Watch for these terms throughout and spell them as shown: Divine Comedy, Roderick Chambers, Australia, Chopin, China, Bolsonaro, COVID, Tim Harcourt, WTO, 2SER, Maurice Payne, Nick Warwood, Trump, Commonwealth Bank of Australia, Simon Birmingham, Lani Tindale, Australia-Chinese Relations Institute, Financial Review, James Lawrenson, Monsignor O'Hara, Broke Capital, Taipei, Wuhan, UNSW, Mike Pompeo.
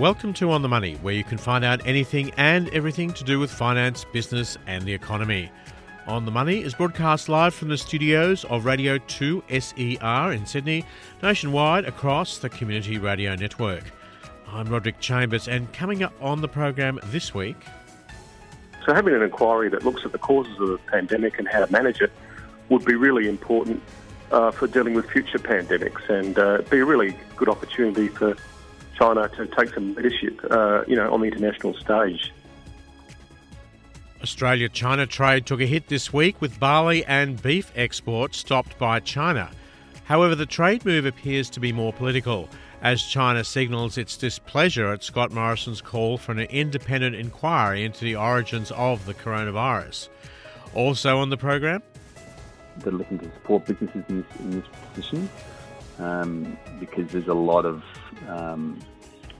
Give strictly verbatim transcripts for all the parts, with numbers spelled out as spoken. Welcome to On the Money, where you can find out anything and everything to do with finance, business and the economy. On the Money is broadcast live from the studios of Radio two S E R in Sydney, nationwide across the Community Radio Network. I'm Roderick Chambers, and coming up on the program this week... So having an inquiry that looks at the causes of the pandemic and how to manage it would be really important uh, for dealing with future pandemics, and uh, it'd be a really good opportunity for China to take some leadership, uh, you know, on the international stage. Australia-China trade took a hit this week, with barley and beef exports stopped by China. However, the trade move appears to be more political, as China signals its displeasure at Scott Morrison's call for an independent inquiry into the origins of the coronavirus. Also on the program... They're looking to support businesses in this, in this position um, because there's a lot of um,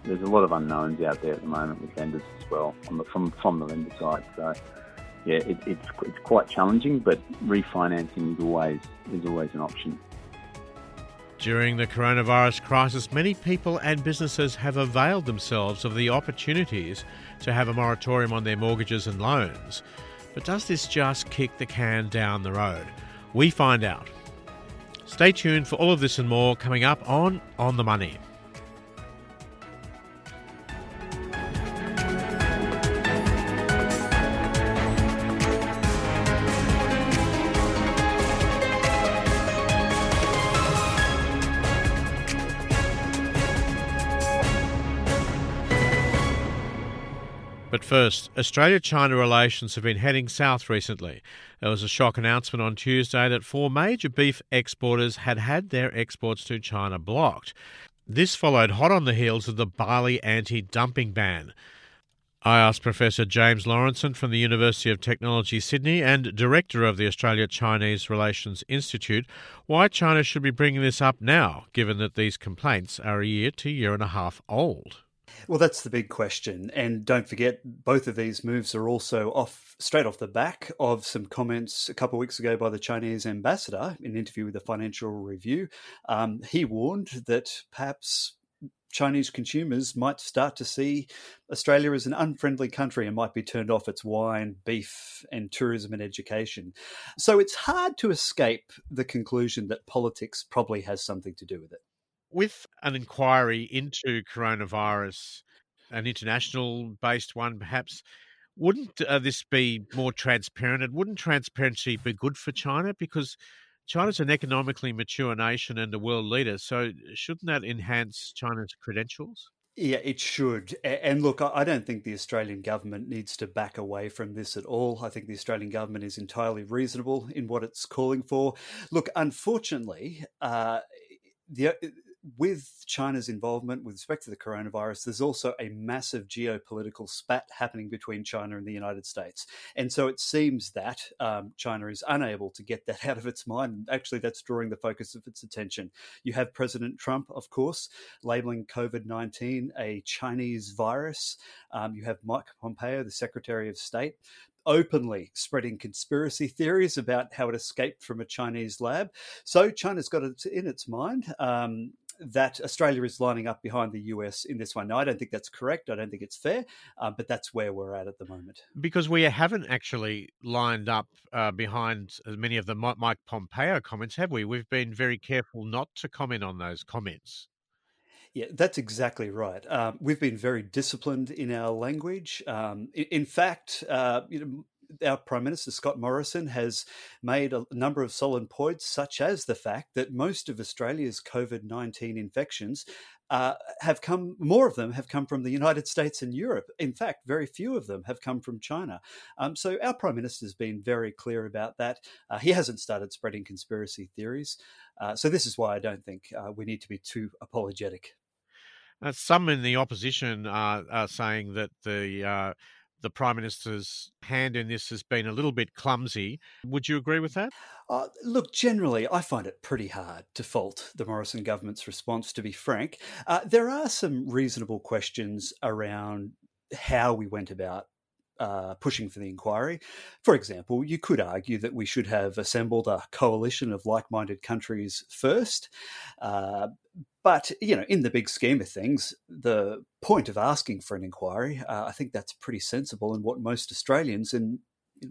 there's a lot of unknowns out there at the moment with vendors as well, on the, from from the vendor side. So yeah, it, it's it's quite challenging, but refinancing is always is always an option. During the coronavirus crisis, many people and businesses have availed themselves of the opportunities to have a moratorium on their mortgages and loans. But does this just kick the can down the road? We find out. Stay tuned for all of this and more coming up on On the Money. But first, Australia-China relations have been heading south recently. There was a shock announcement on Tuesday that four major beef exporters had had their exports to China blocked. This followed hot on the heels of the barley anti-dumping ban. I asked Professor James Lawrenson from the University of Technology Sydney and Director of the Australia-Chinese Relations Institute why China should be bringing this up now, given that these complaints are a year to year and a half old. Well, that's the big question. And don't forget, both of these moves are also off straight off the back of some comments a couple of weeks ago by the Chinese ambassador in an interview with the Financial Review. Um, he warned that perhaps Chinese consumers might start to see Australia as an unfriendly country and might be turned off its wine, beef, and tourism and education. So it's hard to escape the conclusion that politics probably has something to do with it. With an inquiry into coronavirus, an international-based one perhaps, wouldn't uh, this be more transparent? And wouldn't transparency be good for China? Because China's an economically mature nation and a world leader, so shouldn't that enhance China's credentials? Yeah, it should. And look, I don't think the Australian government needs to back away from this at all. I think the Australian government is entirely reasonable in what it's calling for. Look, unfortunately, uh, the... with China's involvement with respect to the coronavirus, there's also a massive geopolitical spat happening between China and the United States. And so it seems that um, China is unable to get that out of its mind. Actually, that's drawing the focus of its attention. You have President Trump, of course, labelling covid nineteen a Chinese virus. Um, you have Mike Pompeo, the Secretary of State, openly spreading conspiracy theories about how it escaped from a Chinese lab. So China's got it in its mind Um, that Australia is lining up behind the U S in this one. Now, I don't think that's correct. I don't think it's fair, uh, but that's where we're at at the moment. Because we haven't actually lined up uh, behind many of the Mike Pompeo comments, have we? We've been very careful not to comment on those comments. Yeah, that's exactly right. Um, we've been very disciplined in our language. Um, in, in fact, uh, you know, our Prime Minister, Scott Morrison, has made a number of solid points, such as the fact that most of Australia's covid nineteen infections uh, have come, more of them have come from the United States and Europe. In fact, very few of them have come from China. Um, so our Prime Minister's been very clear about that. Uh, he hasn't started spreading conspiracy theories. Uh, so this is why I don't think uh, we need to be too apologetic. Uh, some in the opposition are, are saying that the... Uh... the Prime Minister's hand in this has been a little bit clumsy. Would you agree with that? Uh, look, generally, I find it pretty hard to fault the Morrison government's response, to be frank. Uh, there are some reasonable questions around how we went about Uh, pushing for the inquiry. For example, you could argue that we should have assembled a coalition of like-minded countries first, uh, But, you know, in the big scheme of things, the point of asking for an inquiry, uh, I think that's pretty sensible and what most Australians and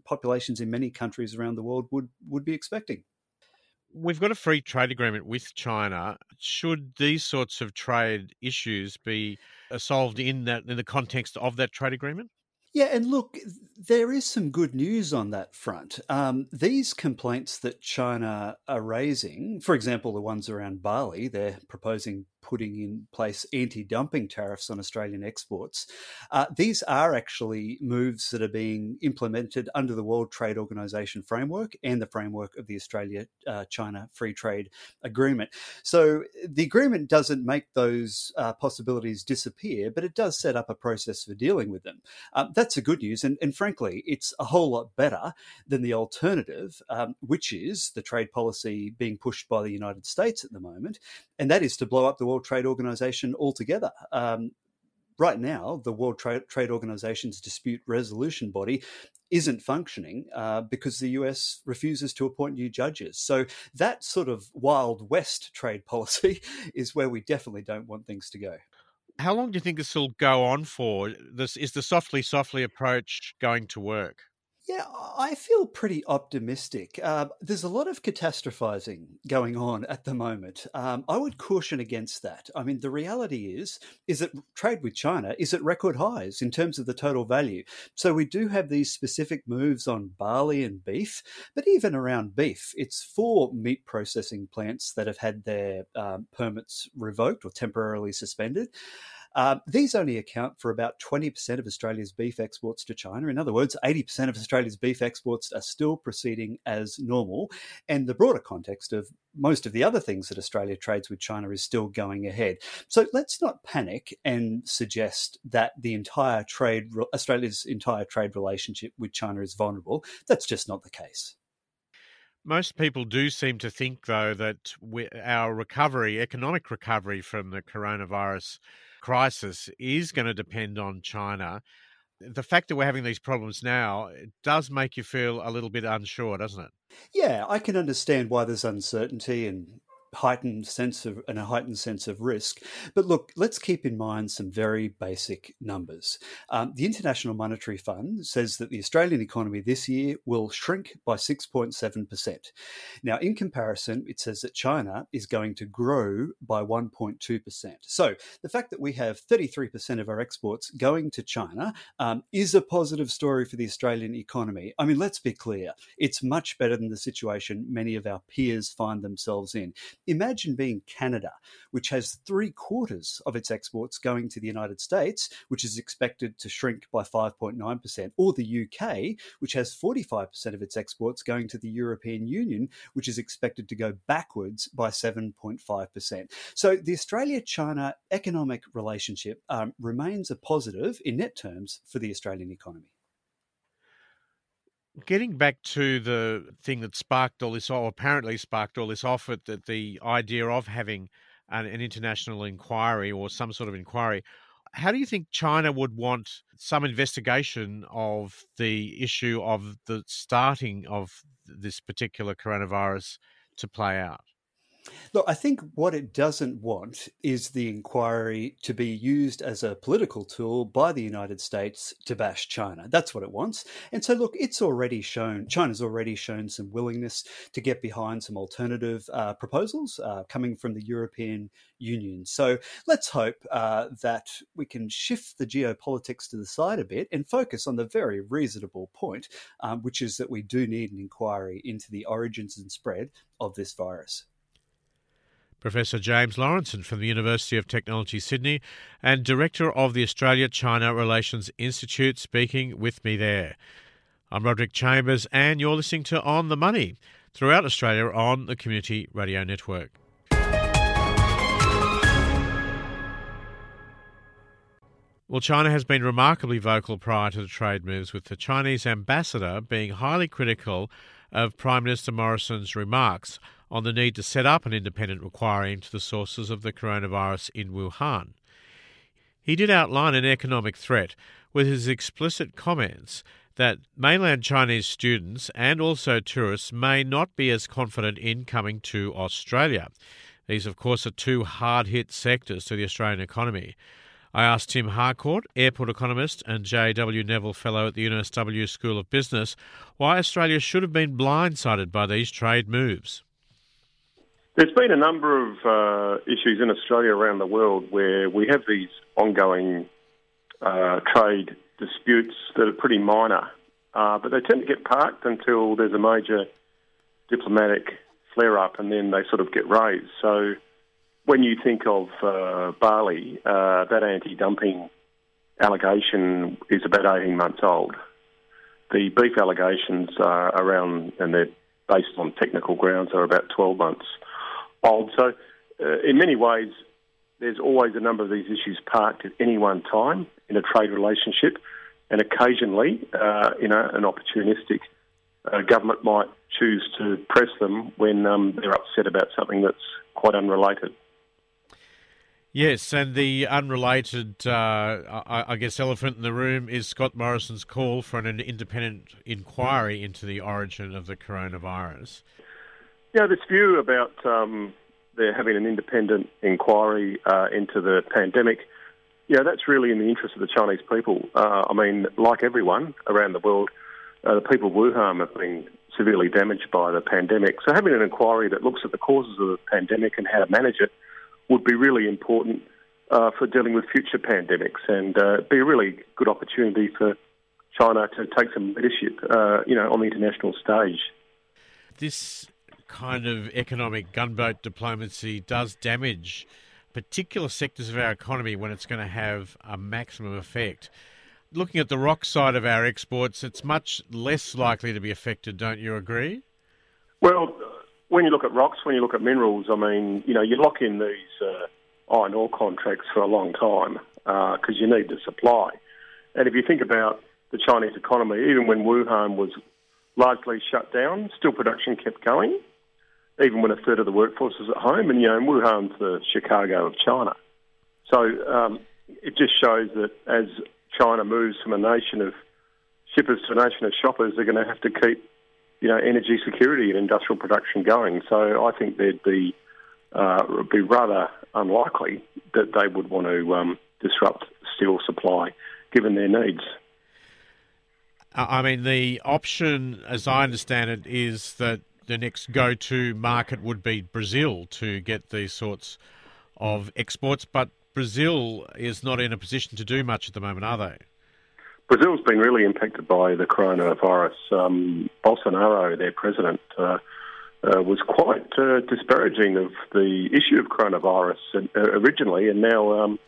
populations in many countries around the world would, would be expecting. We've got a free trade agreement with China. Should these sorts of trade issues be solved in that in the context of that trade agreement? Yeah, and look, there is some good news on that front. Um, these complaints that China are raising, for example, the ones around barley, they're proposing putting in place anti-dumping tariffs on Australian exports. Uh, these are actually moves that are being implemented under the World Trade Organisation framework and the framework of the Australia-China Free Trade Agreement. So the agreement doesn't make those uh, possibilities disappear, but it does set up a process for dealing with them. Uh, that's the good news. And, and frankly, it's a whole lot better than the alternative, um, which is the trade policy being pushed by the United States at the moment, and that is to blow up the World Trade Organization altogether. Um, right now, the World Trade, Trade Organization's dispute resolution body isn't functioning uh, because the U S refuses to appoint new judges. So that sort of Wild West trade policy is where we definitely don't want things to go. How long do you think this will go on for? This is the softly, softly approach going to work? Yeah, I feel pretty optimistic. Uh, there's a lot of catastrophizing going on at the moment. Um, I would caution against that. I mean, the reality is, is that trade with China is at record highs in terms of the total value. So we do have these specific moves on barley and beef, but even around beef, it's four meat processing plants that have had their um, permits revoked or temporarily suspended. Uh, these only account for about twenty percent of Australia's beef exports to China. In other words, eighty percent of Australia's beef exports are still proceeding as normal. And the broader context of most of the other things that Australia trades with China is still going ahead. So let's not panic and suggest that the entire trade, Australia's entire trade relationship with China is vulnerable. That's just not the case. Most people do seem to think, though, that we, our recovery, economic recovery from the coronavirus crisis is going to depend on China. The fact that we're having these problems now, it does make you feel a little bit unsure, doesn't it? Yeah, I can understand why there's uncertainty and heightened sense of and a heightened sense of risk. But look, let's keep in mind some very basic numbers. Um, the International Monetary Fund says that the Australian economy this year will shrink by six point seven percent. Now, in comparison, it says that China is going to grow by one point two percent. So the fact that we have thirty-three percent of our exports going to China um, is a positive story for the Australian economy. I mean, let's be clear. It's much better than the situation many of our peers find themselves in. Imagine being Canada, which has three quarters of its exports going to the United States, which is expected to shrink by five point nine percent, or the U K, which has forty-five percent of its exports going to the European Union, which is expected to go backwards by seven point five percent. So the Australia-China economic relationship um, remains a positive in net terms for the Australian economy. Getting back to the thing that sparked all this, or apparently sparked all this off, at that the idea of having an, an international inquiry or some sort of inquiry, how do you think China would want some investigation of the issue of the starting of this particular coronavirus to play out? Look, I think what it doesn't want is the inquiry to be used as a political tool by the United States to bash China. That's what it wants. And so, look, it's already shown, China's already shown some willingness to get behind some alternative uh, proposals uh, coming from the European Union. So let's hope uh, that we can shift the geopolitics to the side a bit and focus on the very reasonable point, um, which is that we do need an inquiry into the origins and spread of this virus. Professor James Lawrenson from the University of Technology Sydney and Director of the Australia-China Relations Institute speaking with me there. I'm Roderick Chambers and you're listening to On the Money throughout Australia on the Community Radio Network. Well, China has been remarkably vocal prior to the trade moves, with the Chinese ambassador being highly critical of Prime Minister Morrison's remarks on the need to set up an independent inquiry into the sources of the coronavirus in Wuhan. He did outline an economic threat with his explicit comments that mainland Chinese students and also tourists may not be as confident in coming to Australia. These, of course, are two hard-hit sectors to the Australian economy. I asked Tim Harcourt, airport economist and J W Neville Fellow at the U N S W School of Business, why Australia should have been blindsided by these trade moves. There's been a number of uh, issues in Australia around the world where we have these ongoing uh, trade disputes that are pretty minor, uh, but they tend to get parked until there's a major diplomatic flare-up and then they sort of get raised. So when you think of uh, Bali, uh, that anti-dumping allegation is about eighteen months old. The beef allegations are around, and they're based on technical grounds, are about twelve months old. So uh, in many ways, there's always a number of these issues parked at any one time in a trade relationship, and occasionally, uh, you know, an opportunistic uh, government might choose to press them when um, they're upset about something that's quite unrelated. Yes, and the unrelated, uh, I, I guess, elephant in the room is Scott Morrison's call for an independent inquiry into the origin of the coronavirus. Yeah, this view about um, there having an independent inquiry uh, into the pandemic, yeah, that's really in the interest of the Chinese people. Uh, I mean, like everyone around the world, uh, the people of Wuhan have been severely damaged by the pandemic. So having an inquiry that looks at the causes of the pandemic and how to manage it would be really important uh, for dealing with future pandemics, and uh, be a really good opportunity for China to take some leadership, uh, you know, on the international stage. This kind of economic gunboat diplomacy does damage particular sectors of our economy when it's going to have a maximum effect. Looking at the rock side of our exports, it's much less likely to be affected, don't you agree? Well, when you look at rocks, when you look at minerals, I mean, you know, you lock in these uh, iron ore contracts for a long time because uh, you need the supply. And if you think about the Chinese economy, even when Wuhan was largely shut down, steel production kept going, even when a third of the workforce was at home. And, you know, and Wuhan's the Chicago of China. So um, it just shows that as China moves from a nation of shippers to a nation of shoppers, they're going to have to keep, you know, energy security and industrial production going. So I think they'd be uh, be rather unlikely that they would want to um, disrupt steel supply, given their needs. I mean, the option, as I understand it, is that the next go-to market would be Brazil to get these sorts of exports, but Brazil is not in a position to do much at the moment, are they? Brazil's been really impacted by the coronavirus. Um, Bolsonaro, their president, uh, uh, was quite uh, disparaging of the issue of coronavirus originally, and now um,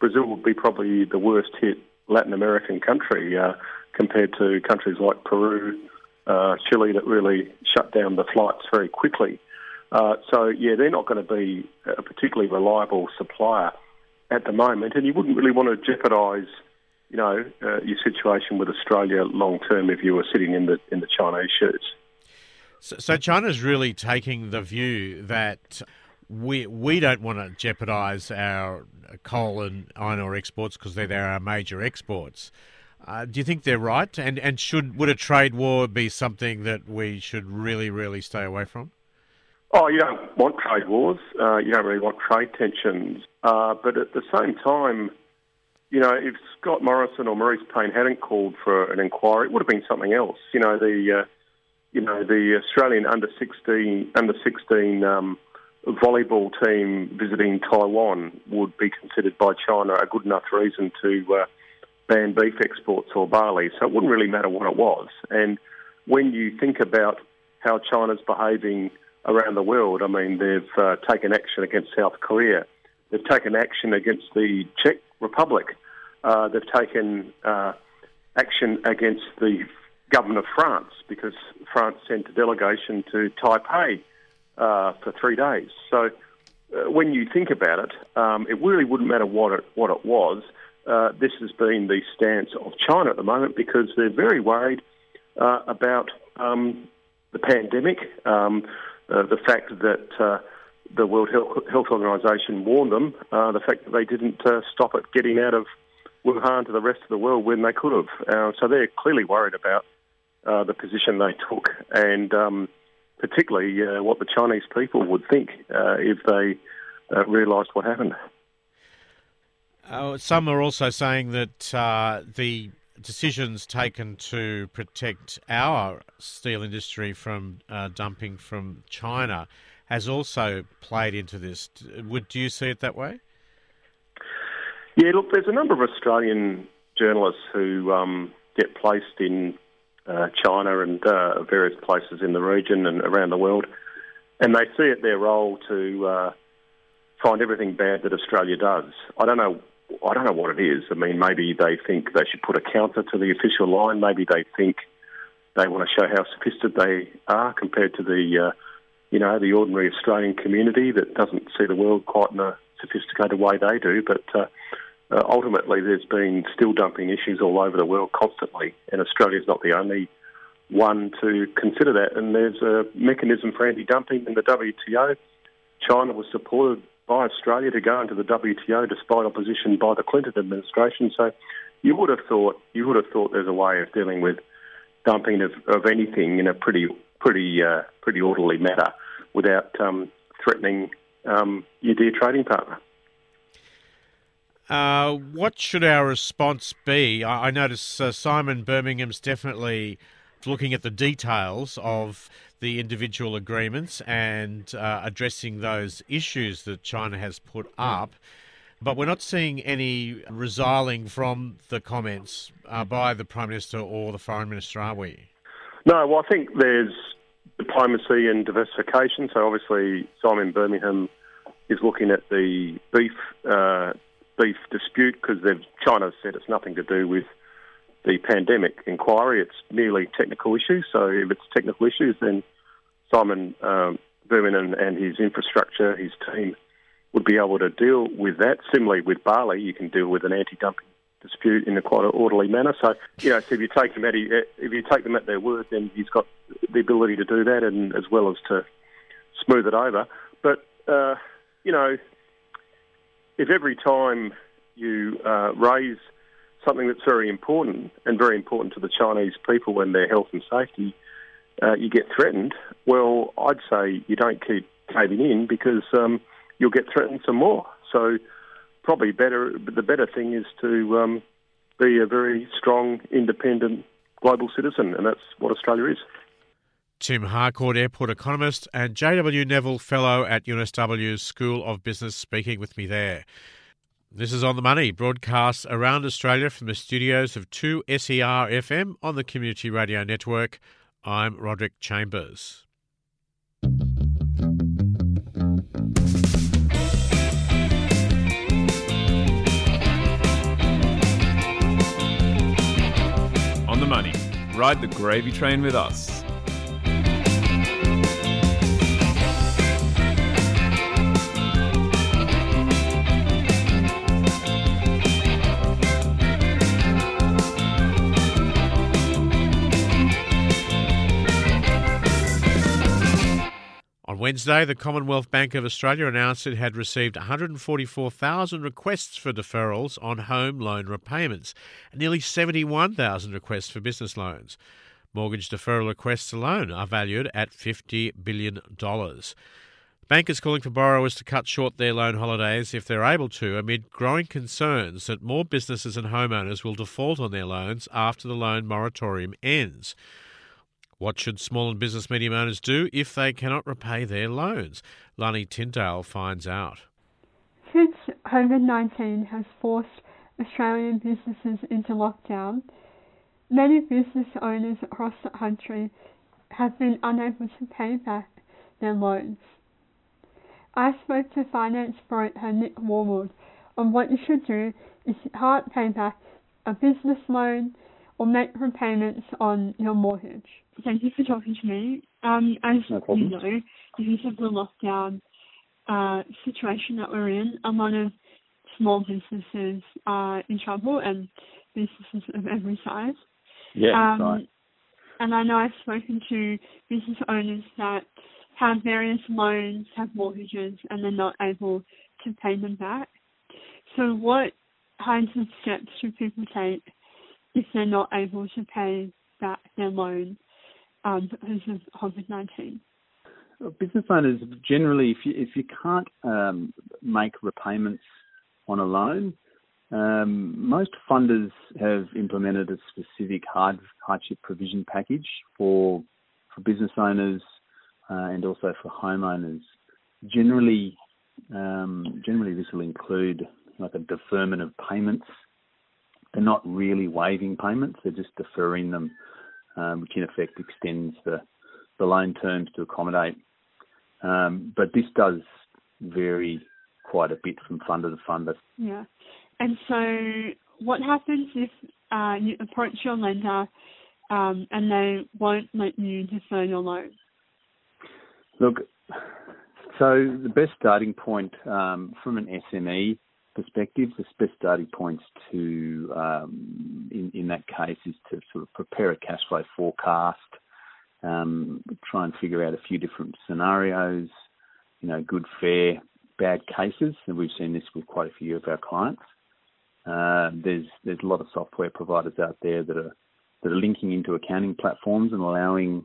Brazil would be probably the worst hit Latin American country uh, compared to countries like Peru, uh, Chile, that really shut down the flights very quickly. Uh, so, yeah, they're not going to be a particularly reliable supplier at the moment, and you wouldn't really want to jeopardise, you know, uh, your situation with Australia long term if you were sitting in the in the Chinese shoes. So, so China's really taking the view that we we don't want to jeopardise our coal and iron ore exports because they're, they're our major exports. Uh, do you think they're right? And and should would a trade war be something that we should really really stay away from? Oh, you don't want trade wars. Uh, you don't really want trade tensions. Uh, but at the same time, you know, if Scott Morrison or Maurice Payne hadn't called for an inquiry, it would have been something else. You know, the uh, you know the Australian under sixteen under sixteen um, volleyball team visiting Taiwan would be considered by China a good enough reason to uh, ban beef exports or barley. So it wouldn't really matter what it was. And when you think about how China's behaving around the world, I mean, they've uh, taken action against South Korea. They've taken action against the Czech Republic. Uh, they've taken uh, action against the government of France because France sent a delegation to Taipei uh, for three days. So uh, when you think about it, um, it really wouldn't matter what it, what it was. Uh, this has been the stance of China at the moment because they're very worried uh, about um, the pandemic, um, uh, the fact that Uh, the World Health Organization warned them, uh, the fact that they didn't uh, stop it getting out of Wuhan to the rest of the world when they could have. Uh, so they're clearly worried about uh, the position they took. And um, particularly uh, what the Chinese people would think uh, if they uh, realised what happened. Uh, some are also saying that uh, the decisions taken to protect our steel industry from uh, dumping from China has also played into this. Would do you see it that way? Yeah, look, there's a number of Australian journalists who um, get placed in uh, China and uh, various places in the region and around the world, and they see it their role to uh, find everything bad that Australia does. I don't know. I don't know what it is. I mean, maybe they think they should put a counter to the official line. Maybe they think they want to show how sophisticated they are compared to the, uh, you know, the ordinary Australian community that doesn't see the world quite in a sophisticated way they do. But uh, uh, ultimately, there's been steel dumping issues all over the world constantly, and Australia's not the only one to consider that. And there's a mechanism for anti-dumping in the W T O. China was supported by Australia to go into the W T O despite opposition by the Clinton administration. So you would have thought you would have thought there's a way of dealing with dumping of, of anything in a pretty pretty uh, pretty orderly manner without um, threatening um, your dear trading partner. Uh, what should our response be? I, I notice uh, Simon Birmingham's definitely looking at the details of the individual agreements and uh, addressing those issues that China has put up. But we're not seeing any resiling from the comments uh, by the Prime Minister or the Foreign Minister, are we? No, well, I think there's diplomacy and diversification. So obviously Simon Birmingham is looking at the beef uh, beef dispute because China said it's nothing to do with the pandemic inquiry. It's merely technical issues. So if it's technical issues, then Simon um, Birmingham and his infrastructure, his team, would be able to deal with that. Similarly with barley, you can deal with an anti-dumping dispute in a quite orderly manner. So, you know, so if you take them at if you take them at their word, then he's got the ability to do that, and as well as to smooth it over. But uh, you know, if every time you uh, raise something that's very important and very important to the Chinese people and their health and safety, uh, you get threatened, well, I'd say you don't keep caving in because um, you'll get threatened some more. So probably better, the better thing is to um, be a very strong, independent global citizen, and that's what Australia is. Tim Harcourt, airport economist and J W Neville Fellow at U N S W's School of Business, speaking with me there. This is On the Money, broadcast around Australia from the studios of two S E R F M on the Community Radio Network. I'm Roderick Chambers. On the Money, ride the gravy train with us. Wednesday, the Commonwealth Bank of Australia announced it had received one hundred forty-four thousand requests for deferrals on home loan repayments and nearly seventy-one thousand requests for business loans. Mortgage deferral requests alone are valued at fifty billion dollars. The bank is calling for borrowers to cut short their loan holidays if they're able to, amid growing concerns that more businesses and homeowners will default on their loans after the loan moratorium ends. What should small and business medium owners do if they cannot repay their loans? Lani Tindale finds out. Since COVID nineteen has forced Australian businesses into lockdown, many business owners across the country have been unable to pay back their loans. I spoke to finance broker Nick Warwood on what you should do if you can't pay back a business loan or make repayments on your mortgage. Thank you for talking to me. Um, as no you know, because of the lockdown uh, situation that we're in, a lot of small businesses are in trouble, and businesses of every size. Yeah, um, right. And I know I've spoken to business owners that have various loans, have mortgages, and they're not able to pay them back. So what kinds of steps should people take if they're not able to pay back their loan um, because of COVID nineteen? business owners generally, if you, if you can't um, make repayments on a loan, um, most funders have implemented a specific hard, hardship provision package for for business owners uh, and also for homeowners. Generally, um, generally this will include like a deferment of payments. They're not really waiving payments; they're just deferring them, um, which in effect extends the the loan terms to accommodate. Um, but this does vary quite a bit from funder to funder. Yeah. And so what happens if uh, you approach your lender um, and they won't let you defer your loan? Look, so the best starting point um, from an S M E perspective, the best starting points to, um, in, in that case, is to sort of prepare a cash flow forecast, Um, try and figure out a few different scenarios, you know, good, fair, bad cases. And we've seen this with quite a few of our clients. Uh, there's there's a lot of software providers out there that are that are linking into accounting platforms and allowing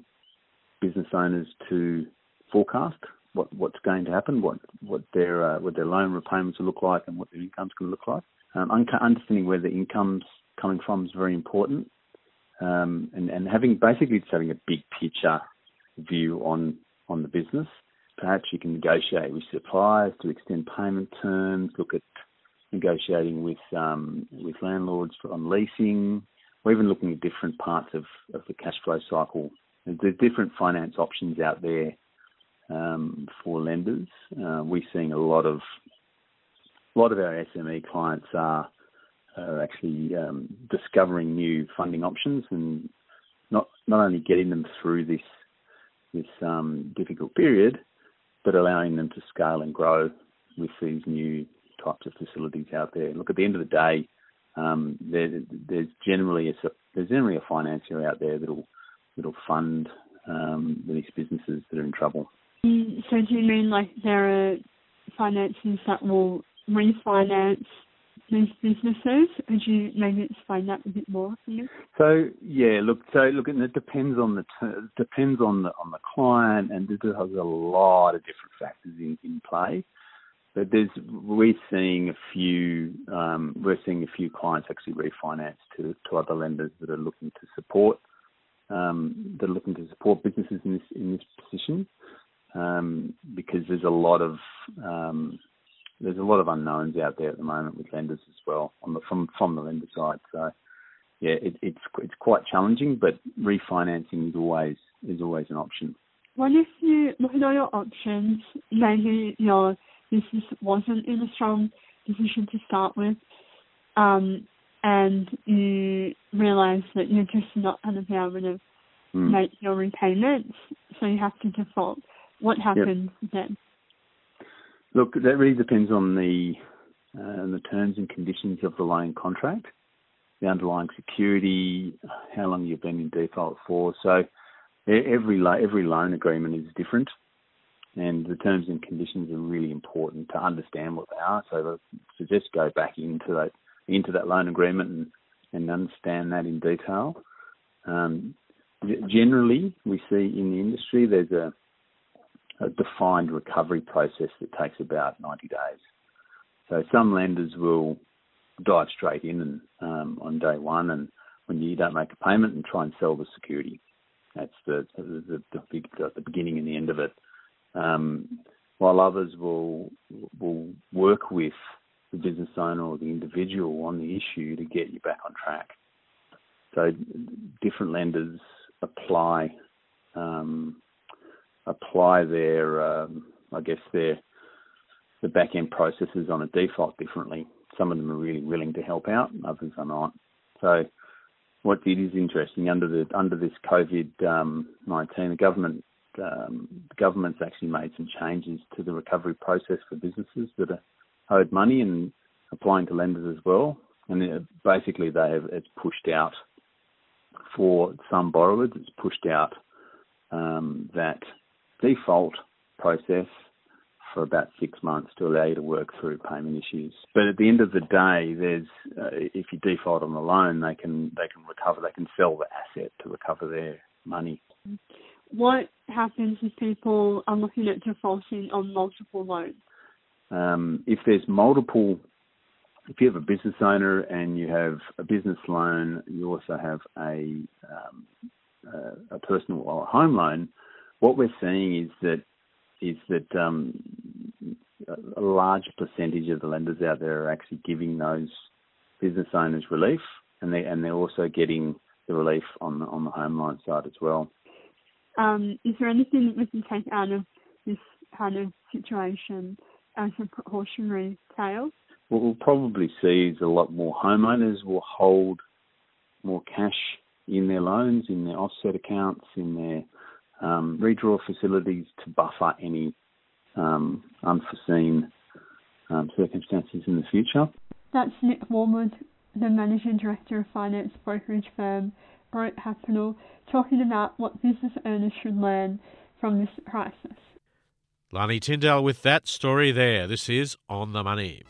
business owners to forecast what, what's going to happen, what what their uh, what their loan repayments will look like, and what their income's going to look like. Um, understanding where the income's coming from is very important. Um, and, and having basically it's having a big picture view on, on the business. Perhaps you can negotiate with suppliers to extend payment terms, look at negotiating with um, with landlords on leasing, or even looking at different parts of, of the cash flow cycle. There's different finance options out there um, for lenders. Uh, we're seeing a lot of a lot of our S M E clients are are actually um, discovering new funding options and not not only getting them through this this um, difficult period, but allowing them to scale and grow with these new types of facilities out there. Look, at the end of the day, um, there, there's generally a there's generally a financier out there that'll that'll fund um, these businesses that are in trouble. So do you mean like there are financiers that will refinance these businesses? Could you maybe explain that a bit more for you? So yeah, look, so look, and it depends on the ter- depends on the on the client, and there's a lot of different factors in, in play. But there's we're seeing a few um, we're seeing a few clients actually refinance to, to other lenders that are looking to support um, that are looking to support businesses in this in this position um, because there's a lot of um, There's a lot of unknowns out there at the moment with lenders as well on the, from from the lender side. So yeah, it, it's it's quite challenging, but refinancing is always is always an option. What if you look at all your options? Maybe your business wasn't in a strong position to start with, um, and you realise that you're just not going to be able to mm. make your repayments, so you have to default. What happens yep. then? Look, that really depends on the uh, the terms and conditions of the loan contract, the underlying security, how long you've been in default for. So every lo- every loan agreement is different, and the terms and conditions are really important to understand what they are. So, so just go back into that into that loan agreement and, and understand that in detail. Um, generally, we see in the industry there's a a defined recovery process that takes about ninety days. So some lenders will dive straight in and um, on day one, and when you don't make a payment, and try and sell the security. That's the the, the, big, the beginning and the end of it. Um, while others will will work with the business owner or the individual on the issue to get you back on track. So different lenders apply. Um, apply their, um, I guess, their the back-end processes on a default differently. Some of them are really willing to help out, others are not. So what it is interesting, under the under this COVID nineteen, um, the government um, the government's actually made some changes to the recovery process for businesses that are owed money and applying to lenders as well. And it, basically they have it's pushed out for some borrowers, it's pushed out um, that default process for about six months to allow you to work through payment issues. But at the end of the day, there's uh, if you default on the loan, they can they can recover, they can sell the asset to recover their money. What happens if people are looking at defaulting on multiple loans? Um, if there's multiple, if you have a business owner and you have a business loan, you also have a um, a, a personal or a home loan. What we're seeing is that is that um, a large percentage of the lenders out there are actually giving those business owners relief, and they and they're also getting the relief on the, on the home loan side as well. Um, is there anything that we can take out of this kind of situation as a precautionary tale? What we'll probably see is a lot more homeowners will hold more cash in their loans, in their offset accounts, in their um, redraw facilities to buffer any um, unforeseen um, circumstances in the future. That's Nick Warwood, the Managing Director of Finance Brokerage firm Broke Capital, talking about what business owners should learn from this crisis. Lani Tindale with that story there. This is On the Money.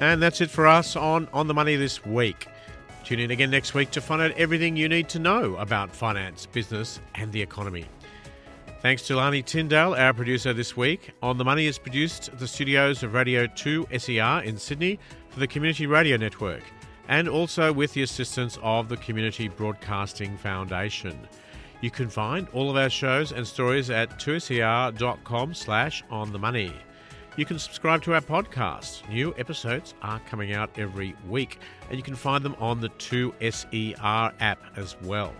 And that's it for us on On the Money this week. Tune in again next week to find out everything you need to know about finance, business and the economy. Thanks to Lani Tindale, our producer this week. On the Money is produced at the studios of Radio two S E R in Sydney for the Community Radio Network, and also with the assistance of the Community Broadcasting Foundation. You can find all of our shows and stories at two S E R dot com slash on the money. You can subscribe to our podcast. New episodes are coming out every week, and you can find them on the two S E R app as well.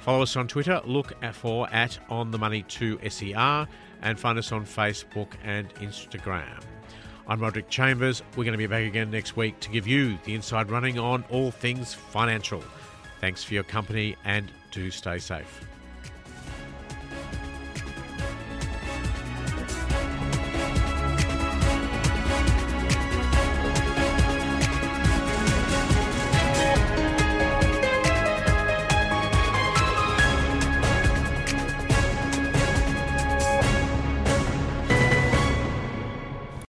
Follow us on Twitter, look for at On The Money two S E R, and find us on Facebook and Instagram. I'm Roderick Chambers. We're going to be back again next week to give you the inside running on all things financial. Thanks for your company and do stay safe.